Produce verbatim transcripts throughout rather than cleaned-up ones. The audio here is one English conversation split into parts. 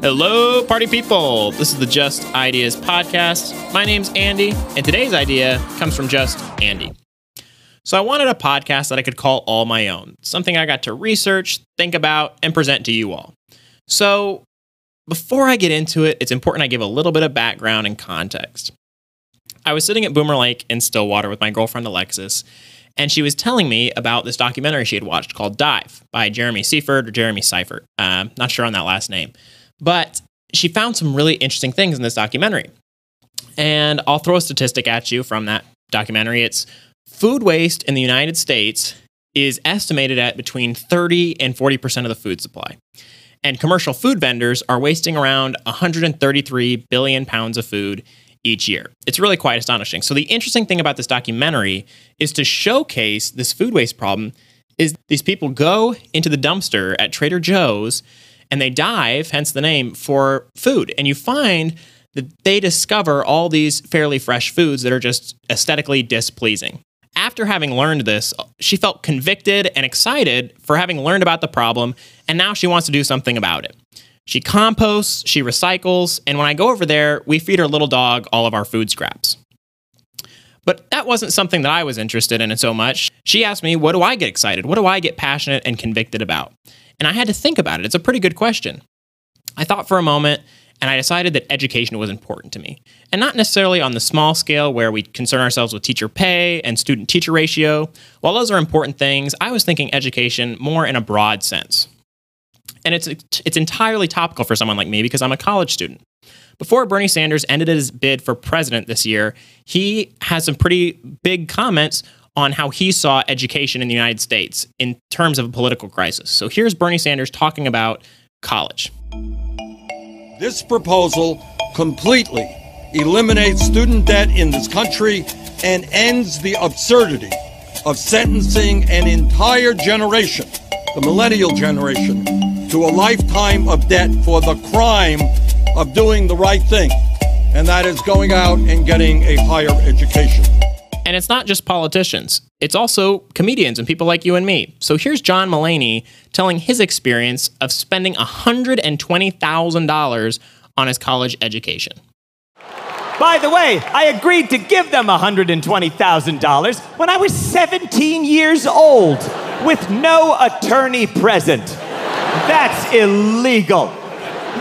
Hello, party people. This is the Just Ideas podcast. My name's Andy, and today's idea comes from Just Andy. So I wanted a podcast that I could call all my own, something I got to research, think about, and present to you all. So before I get into it, it's important I give a little bit of background and context. I was sitting at Boomer Lake in Stillwater with my girlfriend Alexis, and she was telling me about this documentary she had watched called Dive by Jeremy Seifert or Jeremy Seifert. Um, not sure on that last name. But she found some really interesting things in this documentary. And I'll throw a statistic at you from that documentary. It's food waste in the United States is estimated at between thirty and forty percent of the food supply. And commercial food vendors are wasting around one hundred thirty-three billion pounds of food each year. It's really quite astonishing. So the interesting thing about this documentary is to showcase this food waste problem is these people go into the dumpster at Trader Joe's and they dive, hence the name, for food. And you find that they discover all these fairly fresh foods that are just aesthetically displeasing. After having learned this, she felt convicted and excited for having learned about the problem, and now she wants to do something about it. She composts, she recycles, and when I go over there, we feed her little dog all of our food scraps. But that wasn't something that I was interested in so much. She asked me, what do I get excited? What do I get passionate and convicted about? And I had to think about it. It's a pretty good question. I thought for a moment, and I decided that education was important to me. And not necessarily on the small scale where we concern ourselves with teacher pay and student-teacher ratio. While those are important things, I was thinking education more in a broad sense. And it's it's entirely topical for someone like me because I'm a college student. Before Bernie Sanders ended his bid for president this year, he has some pretty big comments on how he saw education in the United States in terms of a political crisis. So here's Bernie Sanders talking about college. This proposal completely eliminates student debt in this country and ends the absurdity of sentencing an entire generation, the millennial generation, to a lifetime of debt for the crime of doing the right thing, and that is going out and getting a higher education. And it's not just politicians. It's also comedians and people like you and me. So here's John Mulaney telling his experience of spending one hundred twenty thousand dollars on his college education. By the way, I agreed to give them one hundred twenty thousand dollars when I was seventeen years old with no attorney present. That's illegal.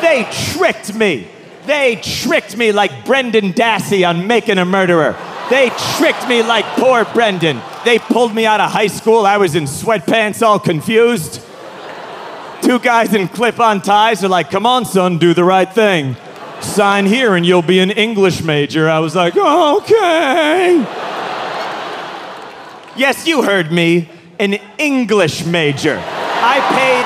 They tricked me. They tricked me like Brendan Dassey on Making a Murderer. They tricked me like poor Brendan. They pulled me out of high school. I was in sweatpants, all confused. Two guys in clip-on ties are like, come on, son, do the right thing. Sign here and you'll be an English major. I was like, okay. Yes, you heard me, an English major. I paid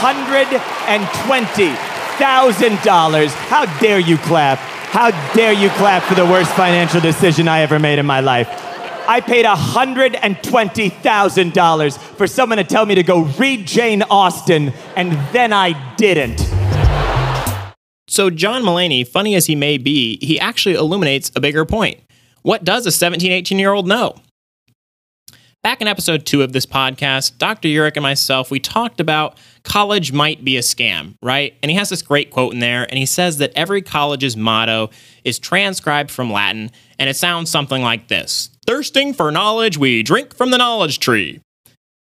one hundred twenty thousand dollars. How dare you clap? How dare you clap for the worst financial decision I ever made in my life. I paid one hundred twenty thousand dollars for someone to tell me to go read Jane Austen, and then I didn't. So John Mulaney, funny as he may be, he actually illuminates a bigger point. What does a seventeen, eighteen-year-old know? Back in episode two of this podcast, Doctor Yurik and myself, we talked about college might be a scam, right? And he has this great quote in there, and he says that every college's motto is transcribed from Latin, and it sounds something like this. Thirsting for knowledge, we drink from the knowledge tree.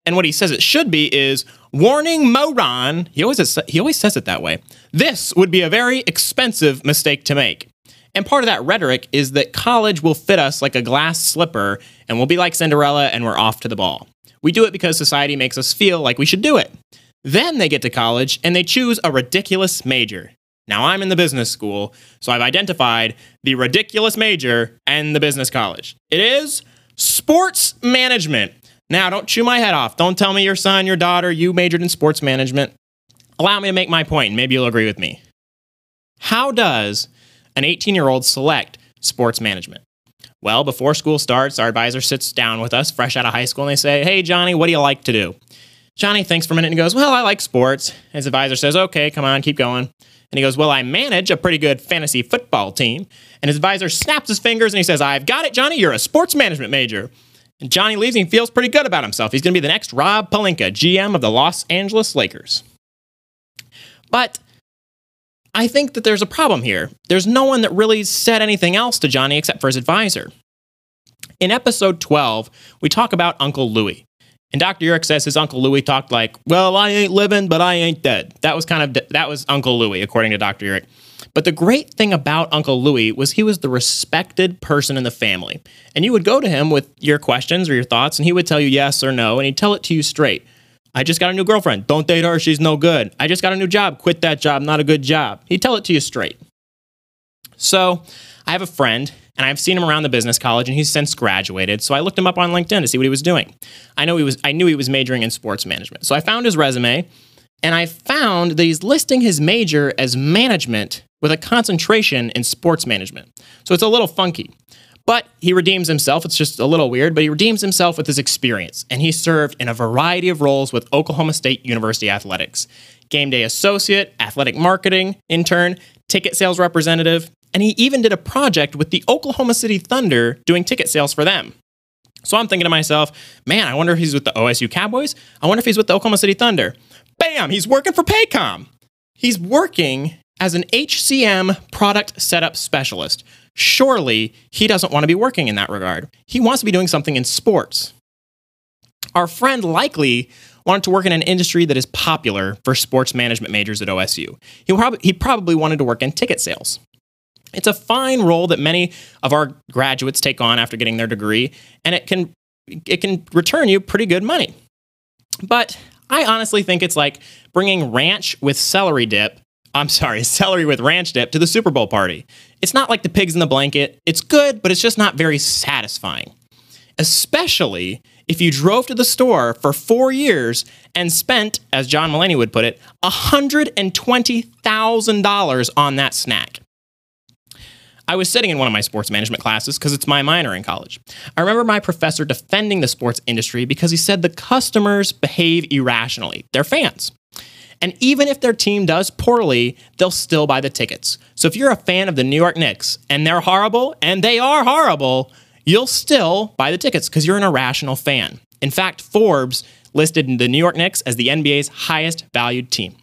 And what he says it should be is, warning moron, he always, he always says it that way, this would be a very expensive mistake to make. And part of that rhetoric is that college will fit us like a glass slipper and we'll be like Cinderella and we're off to the ball. We do it because society makes us feel like we should do it. Then they get to college and they choose a ridiculous major. Now I'm in the business school, so I've identified the ridiculous major and the business college. It is sports management. Now don't chew my head off. Don't tell me your son, your daughter, you majored in sports management. Allow me to make my point and maybe you'll agree with me. How does an eighteen-year-old select sports management? Well, before school starts, our advisor sits down with us fresh out of high school and they say, hey, Johnny, what do you like to do? Johnny thinks for a minute and goes, well, I like sports. His advisor says, okay, come on, keep going. And he goes, well, I manage a pretty good fantasy football team. And his advisor snaps his fingers and he says, I've got it, Johnny, you're a sports management major. And Johnny leaves and he feels pretty good about himself. He's going to be the next Rob Palenka, G M of the Los Angeles Lakers. But I think that there's a problem here. There's no one that really said anything else to Johnny except for his advisor. In episode twelve, we talk about Uncle Louie. And Doctor Yurik says his Uncle Louie talked like, well, I ain't living, but I ain't dead. That was kind of, that was Uncle Louie, according to Doctor Yurik. But the great thing about Uncle Louie was he was the respected person in the family. And you would go to him with your questions or your thoughts, and he would tell you yes or no, and he'd tell it to you straight. I just got a new girlfriend. Don't date her. She's no good. I just got a new job. Quit that job. Not a good job. He'd tell it to you straight. So I have a friend, and I've seen him around the business college, and he's since graduated. So I looked him up on LinkedIn to see what he was doing. I know he was, I knew he was majoring in sports management. So I found his resume, and I found that he's listing his major as management with a concentration in sports management. So it's a little funky. But he redeems himself. It's just a little weird, but he redeems himself with his experience. And he served in a variety of roles with Oklahoma State University athletics. Game day associate, athletic marketing intern, ticket sales representative. And he even did a project with the Oklahoma City Thunder doing ticket sales for them. So I'm thinking to myself, man, I wonder if he's with the O S U Cowboys. I wonder if he's with the Oklahoma City Thunder. Bam, he's working for Paycom. He's working as an H C M product setup specialist. Surely he doesn't want to be working in that regard. He wants to be doing something in sports. Our friend likely wanted to work in an industry that is popular for sports management majors at O S U. He probably, he probably wanted to work in ticket sales. It's a fine role that many of our graduates take on after getting their degree, and it can, it can return you pretty good money. But I honestly think it's like bringing ranch with celery dip I'm sorry, celery with ranch dip to the Super Bowl party. It's not like the pigs in the blanket. It's good, but it's just not very satisfying. Especially if you drove to the store for four years and spent, as John Mulaney would put it, one hundred twenty thousand dollars on that snack. I was sitting in one of my sports management classes because it's my minor in college. I remember my professor defending the sports industry because he said the customers behave irrationally. They're fans. And even if their team does poorly, they'll still buy the tickets. So if you're a fan of the New York Knicks and they're horrible, and they are horrible, you'll still buy the tickets because you're an irrational fan. In fact, Forbes listed the New York Knicks as the N B A's highest valued team.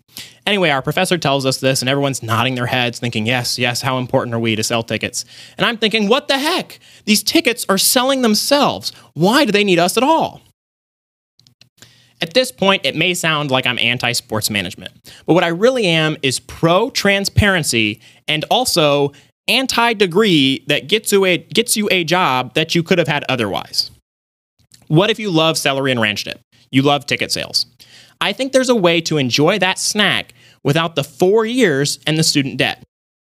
Anyway, our professor tells us this and everyone's nodding their heads thinking, yes, yes, how important are we to sell tickets? And I'm thinking, what the heck? These tickets are selling themselves. Why do they need us at all? At this point, it may sound like I'm anti-sports management, but what I really am is pro-transparency and also anti-degree that gets you, a, gets you a job that you could have had otherwise. What if you love celery and ranch dip? You love ticket sales. I think there's a way to enjoy that snack without the four years and the student debt.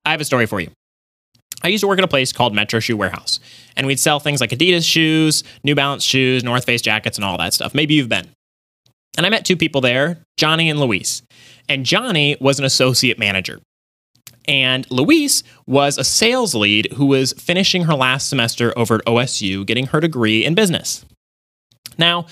I have a story for you. I used to work at a place called Metro Shoe Warehouse, and we'd sell things like Adidas shoes, New Balance shoes, North Face jackets, and all that stuff. Maybe you've been. And I met two people there, Johnny and Luis. And Johnny was an associate manager. And Luis was a sales lead who was finishing her last semester over at O S U, getting her degree in business. Now,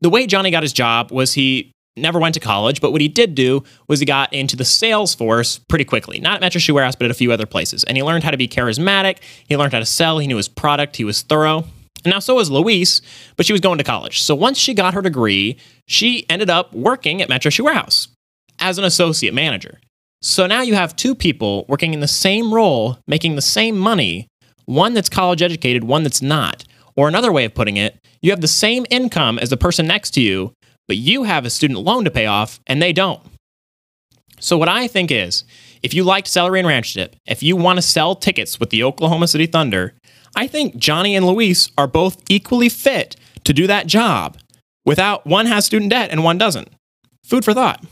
the way Johnny got his job was he never went to college, but what he did do was he got into the sales force pretty quickly. Not at Metro Shoe Warehouse, but at a few other places. And he learned how to be charismatic. He learned how to sell. He knew his product. He was thorough. And now so was Luis, but she was going to college. So once she got her degree, she ended up working at Metro Shoe Warehouse as an associate manager. So now you have two people working in the same role, making the same money, one that's college educated, one that's not. Or another way of putting it, you have the same income as the person next to you, but you have a student loan to pay off and they don't. So what I think is, if you liked celery and ranch dip, if you want to sell tickets with the Oklahoma City Thunder, I think Johnny and Luis are both equally fit to do that job without one has student debt and one doesn't. Food for thought.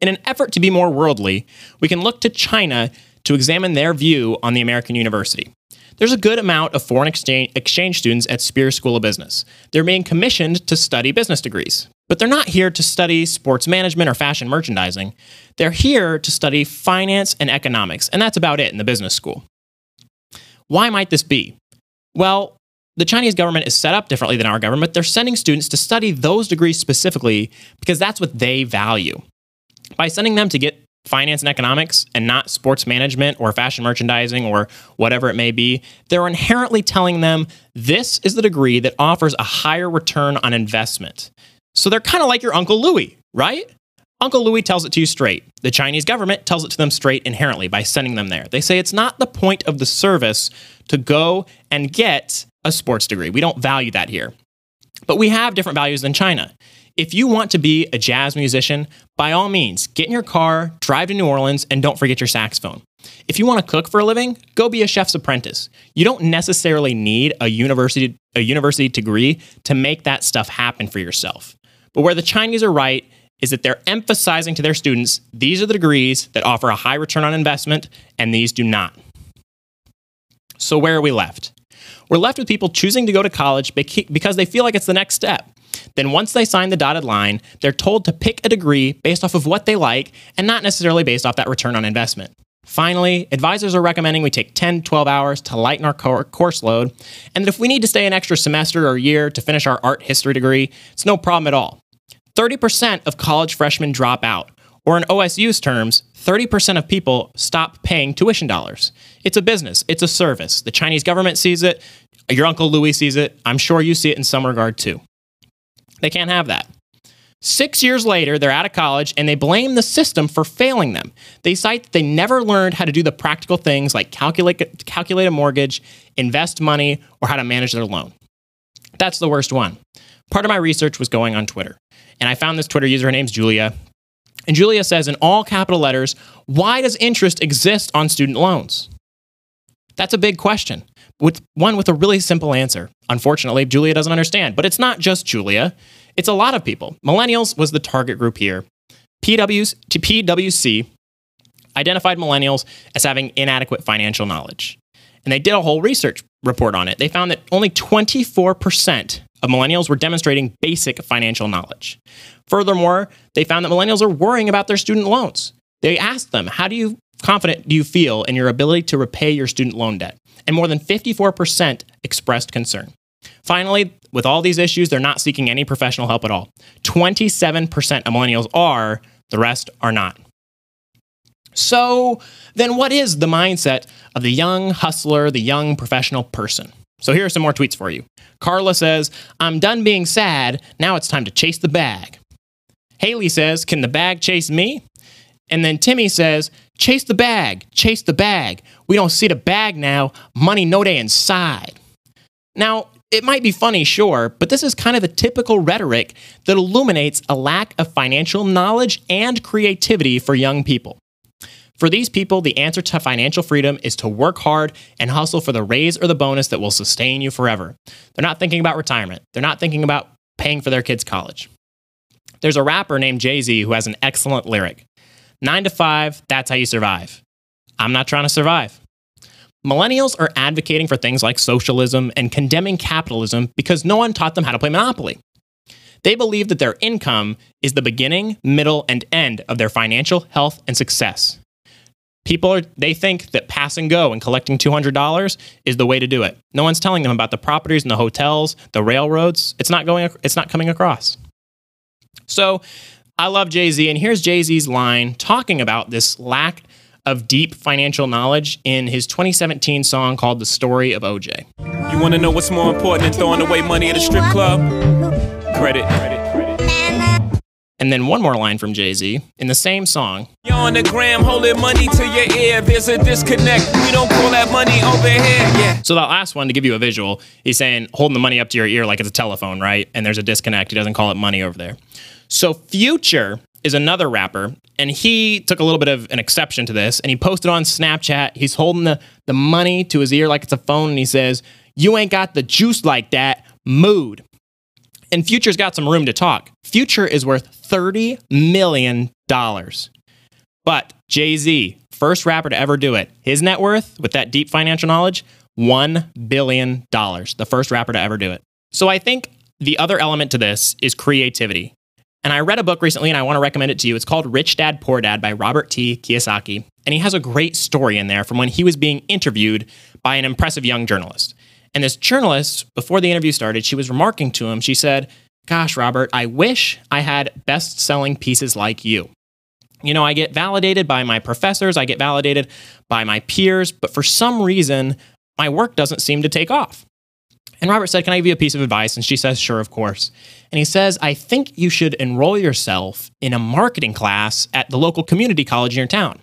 In an effort to be more worldly, we can look to China to examine their view on the American university. There's a good amount of foreign exchange, exchange students at Spears School of Business. They're being commissioned to study business degrees, but they're not here to study sports management or fashion merchandising. They're here to study finance and economics, and that's about it in the business school. Why might this be? Well, the Chinese government is set up differently than our government. They're sending students to study those degrees specifically because that's what they value. By sending them to get finance and economics and not sports management or fashion merchandising or whatever it may be, they're inherently telling them this is the degree that offers a higher return on investment. So they're kind of like your Uncle Louie, right? Uncle Louie tells it to you straight. The Chinese government tells it to them straight inherently by sending them there. They say it's not the point of the service to go and get a sports degree. We don't value that here. But we have different values than China. If you want to be a jazz musician, by all means, get in your car, drive to New Orleans, and don't forget your saxophone. If you want to cook for a living, go be a chef's apprentice. You don't necessarily need a university, a university degree to make that stuff happen for yourself. But where the Chinese are right is that they're emphasizing to their students, these are the degrees that offer a high return on investment, and these do not. So where are we left? We're left with people choosing to go to college because they feel like it's the next step. Then once they sign the dotted line, they're told to pick a degree based off of what they like and not necessarily based off that return on investment. Finally, advisors are recommending we take ten, twelve hours to lighten our course load, and that if we need to stay an extra semester or year to finish our art history degree, it's no problem at all. thirty percent of college freshmen drop out, or in O S U's terms, thirty percent of people stop paying tuition dollars. It's a business, it's a service. The Chinese government sees it, your Uncle Louie sees it, I'm sure you see it in some regard too. They can't have that. Six years later, they're out of college and they blame the system for failing them. They cite that they never learned how to do the practical things like calculate, calculate a mortgage, invest money, or how to manage their loan. That's the worst one. Part of my research was going on Twitter, and I found this Twitter user, her name's Julia. And Julia says in all capital letters, why does interest exist on student loans? That's a big question, with one with a really simple answer. Unfortunately, Julia doesn't understand, but it's not just Julia. It's a lot of people. Millennials was the target group here. P W C identified millennials as having inadequate financial knowledge. And they did a whole research report on it. They found that only twenty-four percent of millennials were demonstrating basic financial knowledge. Furthermore, they found that millennials are worrying about their student loans. They asked them, how do you confident do you feel in your ability to repay your student loan debt? And more than fifty-four percent expressed concern. Finally, with all these issues, they're not seeking any professional help at all. twenty-seven percent of millennials are, the rest are not. So then what is the mindset of the young hustler, the young professional person? So here are some more tweets for you. Carla says, I'm done being sad. Now it's time to chase the bag. Haley says, can the bag chase me? And then Timmy says, chase the bag, chase the bag. We don't see the bag now. Money no day inside. Now, it might be funny, sure, but this is kind of the typical rhetoric that illuminates a lack of financial knowledge and creativity for young people. For these people, the answer to financial freedom is to work hard and hustle for the raise or the bonus that will sustain you forever. They're not thinking about retirement. They're not thinking about paying for their kids' college. There's a rapper named Jay-Z who has an excellent lyric. Nine to five, that's how you survive. I'm not trying to survive. Millennials are advocating for things like socialism and condemning capitalism because no one taught them how to play Monopoly. They believe that their income is the beginning, middle, and end of their financial health and success. People, are, they think that pass and go and collecting two hundred dollars is the way to do it. No one's telling them about the properties and the hotels, the railroads. It's not going, it's not coming across. So I love Jay-Z, and here's Jay-Z's line talking about this lack of deep financial knowledge in his twenty seventeen song called The Story of O J. You want to know what's more important than throwing away money at a strip club? Credit, credit. And then one more line from Jay-Z in the same song. You're on the gram holding money to your ear. There's a disconnect. We don't call that money over here. Yeah. So the last one, to give you a visual, he's saying holding the money up to your ear like it's a telephone, right? And there's a disconnect. He doesn't call it money over there. So Future is another rapper, and he took a little bit of an exception to this, and he posted on Snapchat. He's holding the, the money to his ear like it's a phone, and he says, you ain't got the juice like that, mood. And Future's got some room to talk. Future is worth thirty million dollars. But Jay-Z, first rapper to ever do it, his net worth with that deep financial knowledge, one billion dollars. The first rapper to ever do it. So I think the other element to this is creativity. And I read a book recently and I want to recommend it to you. It's called Rich Dad, Poor Dad by Robert T. Kiyosaki. And he has a great story in there from when he was being interviewed by an impressive young journalist. And this journalist, before the interview started, she was remarking to him, she said, gosh, Robert, I wish I had best-selling pieces like you. You know, I get validated by my professors, I get validated by my peers, but for some reason, my work doesn't seem to take off. And Robert said, can I give you a piece of advice? And she says, sure, of course. And he says, I think you should enroll yourself in a marketing class at the local community college in your town.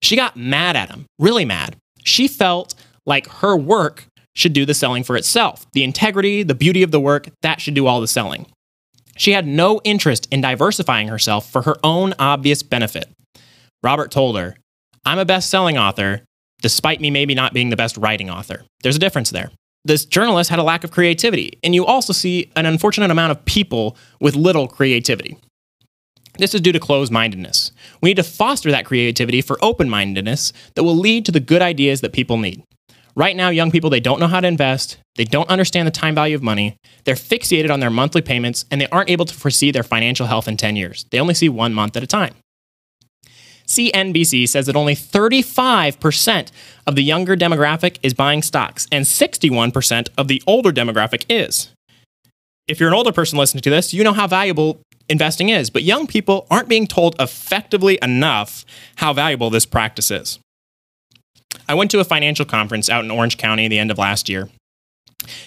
She got mad at him, really mad. She felt like her work should do the selling for itself. The integrity, the beauty of the work, that should do all the selling. She had no interest in diversifying herself for her own obvious benefit. Robert told her, I'm a best-selling author, despite me maybe not being the best writing author. There's a difference there. This journalist had a lack of creativity, and you also see an unfortunate amount of people with little creativity. This is due to closed-mindedness. We need to foster that creativity for open-mindedness that will lead to the good ideas that people need. Right now, young people, they don't know how to invest, they don't understand the time value of money, they're fixated on their monthly payments, and they aren't able to foresee their financial health in ten years. They only see one month at a time. C N B C says that only thirty-five percent of the younger demographic is buying stocks, and sixty-one percent of the older demographic is. If you're an older person listening to this, you know how valuable investing is, but young people aren't being told effectively enough how valuable this practice is. I went to a financial conference out in Orange County at the end of last year,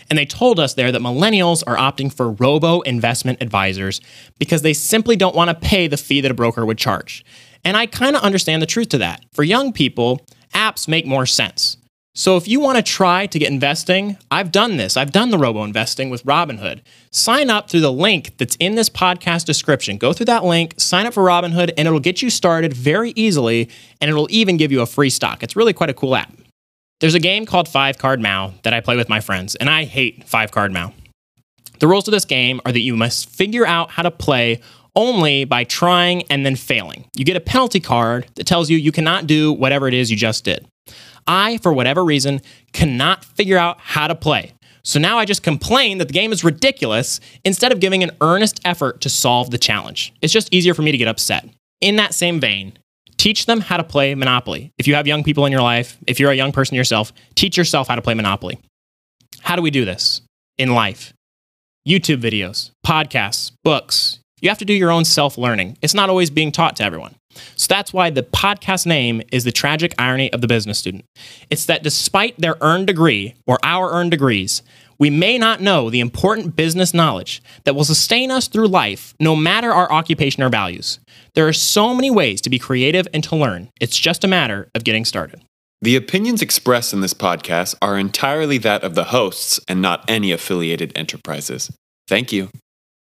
and they told us there that millennials are opting for robo-investment advisors because they simply don't want to pay the fee that a broker would charge. And I kind of understand the truth to that. For young people, apps make more sense. So if you want to try to get investing, I've done this. I've done the robo-investing with Robinhood. Sign up through the link that's in this podcast description. Go through that link, sign up for Robinhood, and it'll get you started very easily, and it'll even give you a free stock. It's really quite a cool app. There's a game called Five Card Mao that I play with my friends, and I hate Five Card Mao. The rules of this game are that you must figure out how to play only by trying and then failing. You get a penalty card that tells you you cannot do whatever it is you just did. I, for whatever reason, cannot figure out how to play. So now I just complain that the game is ridiculous instead of giving an earnest effort to solve the challenge. It's just easier for me to get upset. In that same vein, teach them how to play Monopoly. If you have young people in your life, if you're a young person yourself, teach yourself how to play Monopoly. How do we do this in life? YouTube videos, podcasts, books. You have to do your own self-learning. It's not always being taught to everyone. So that's why the podcast name is The Tragic Irony of the Business Student. It's that despite their earned degree, or our earned degrees, we may not know the important business knowledge that will sustain us through life, no matter our occupation or values. There are so many ways to be creative and to learn. It's just a matter of getting started. The opinions expressed in this podcast are entirely that of the hosts and not any affiliated enterprises. Thank you.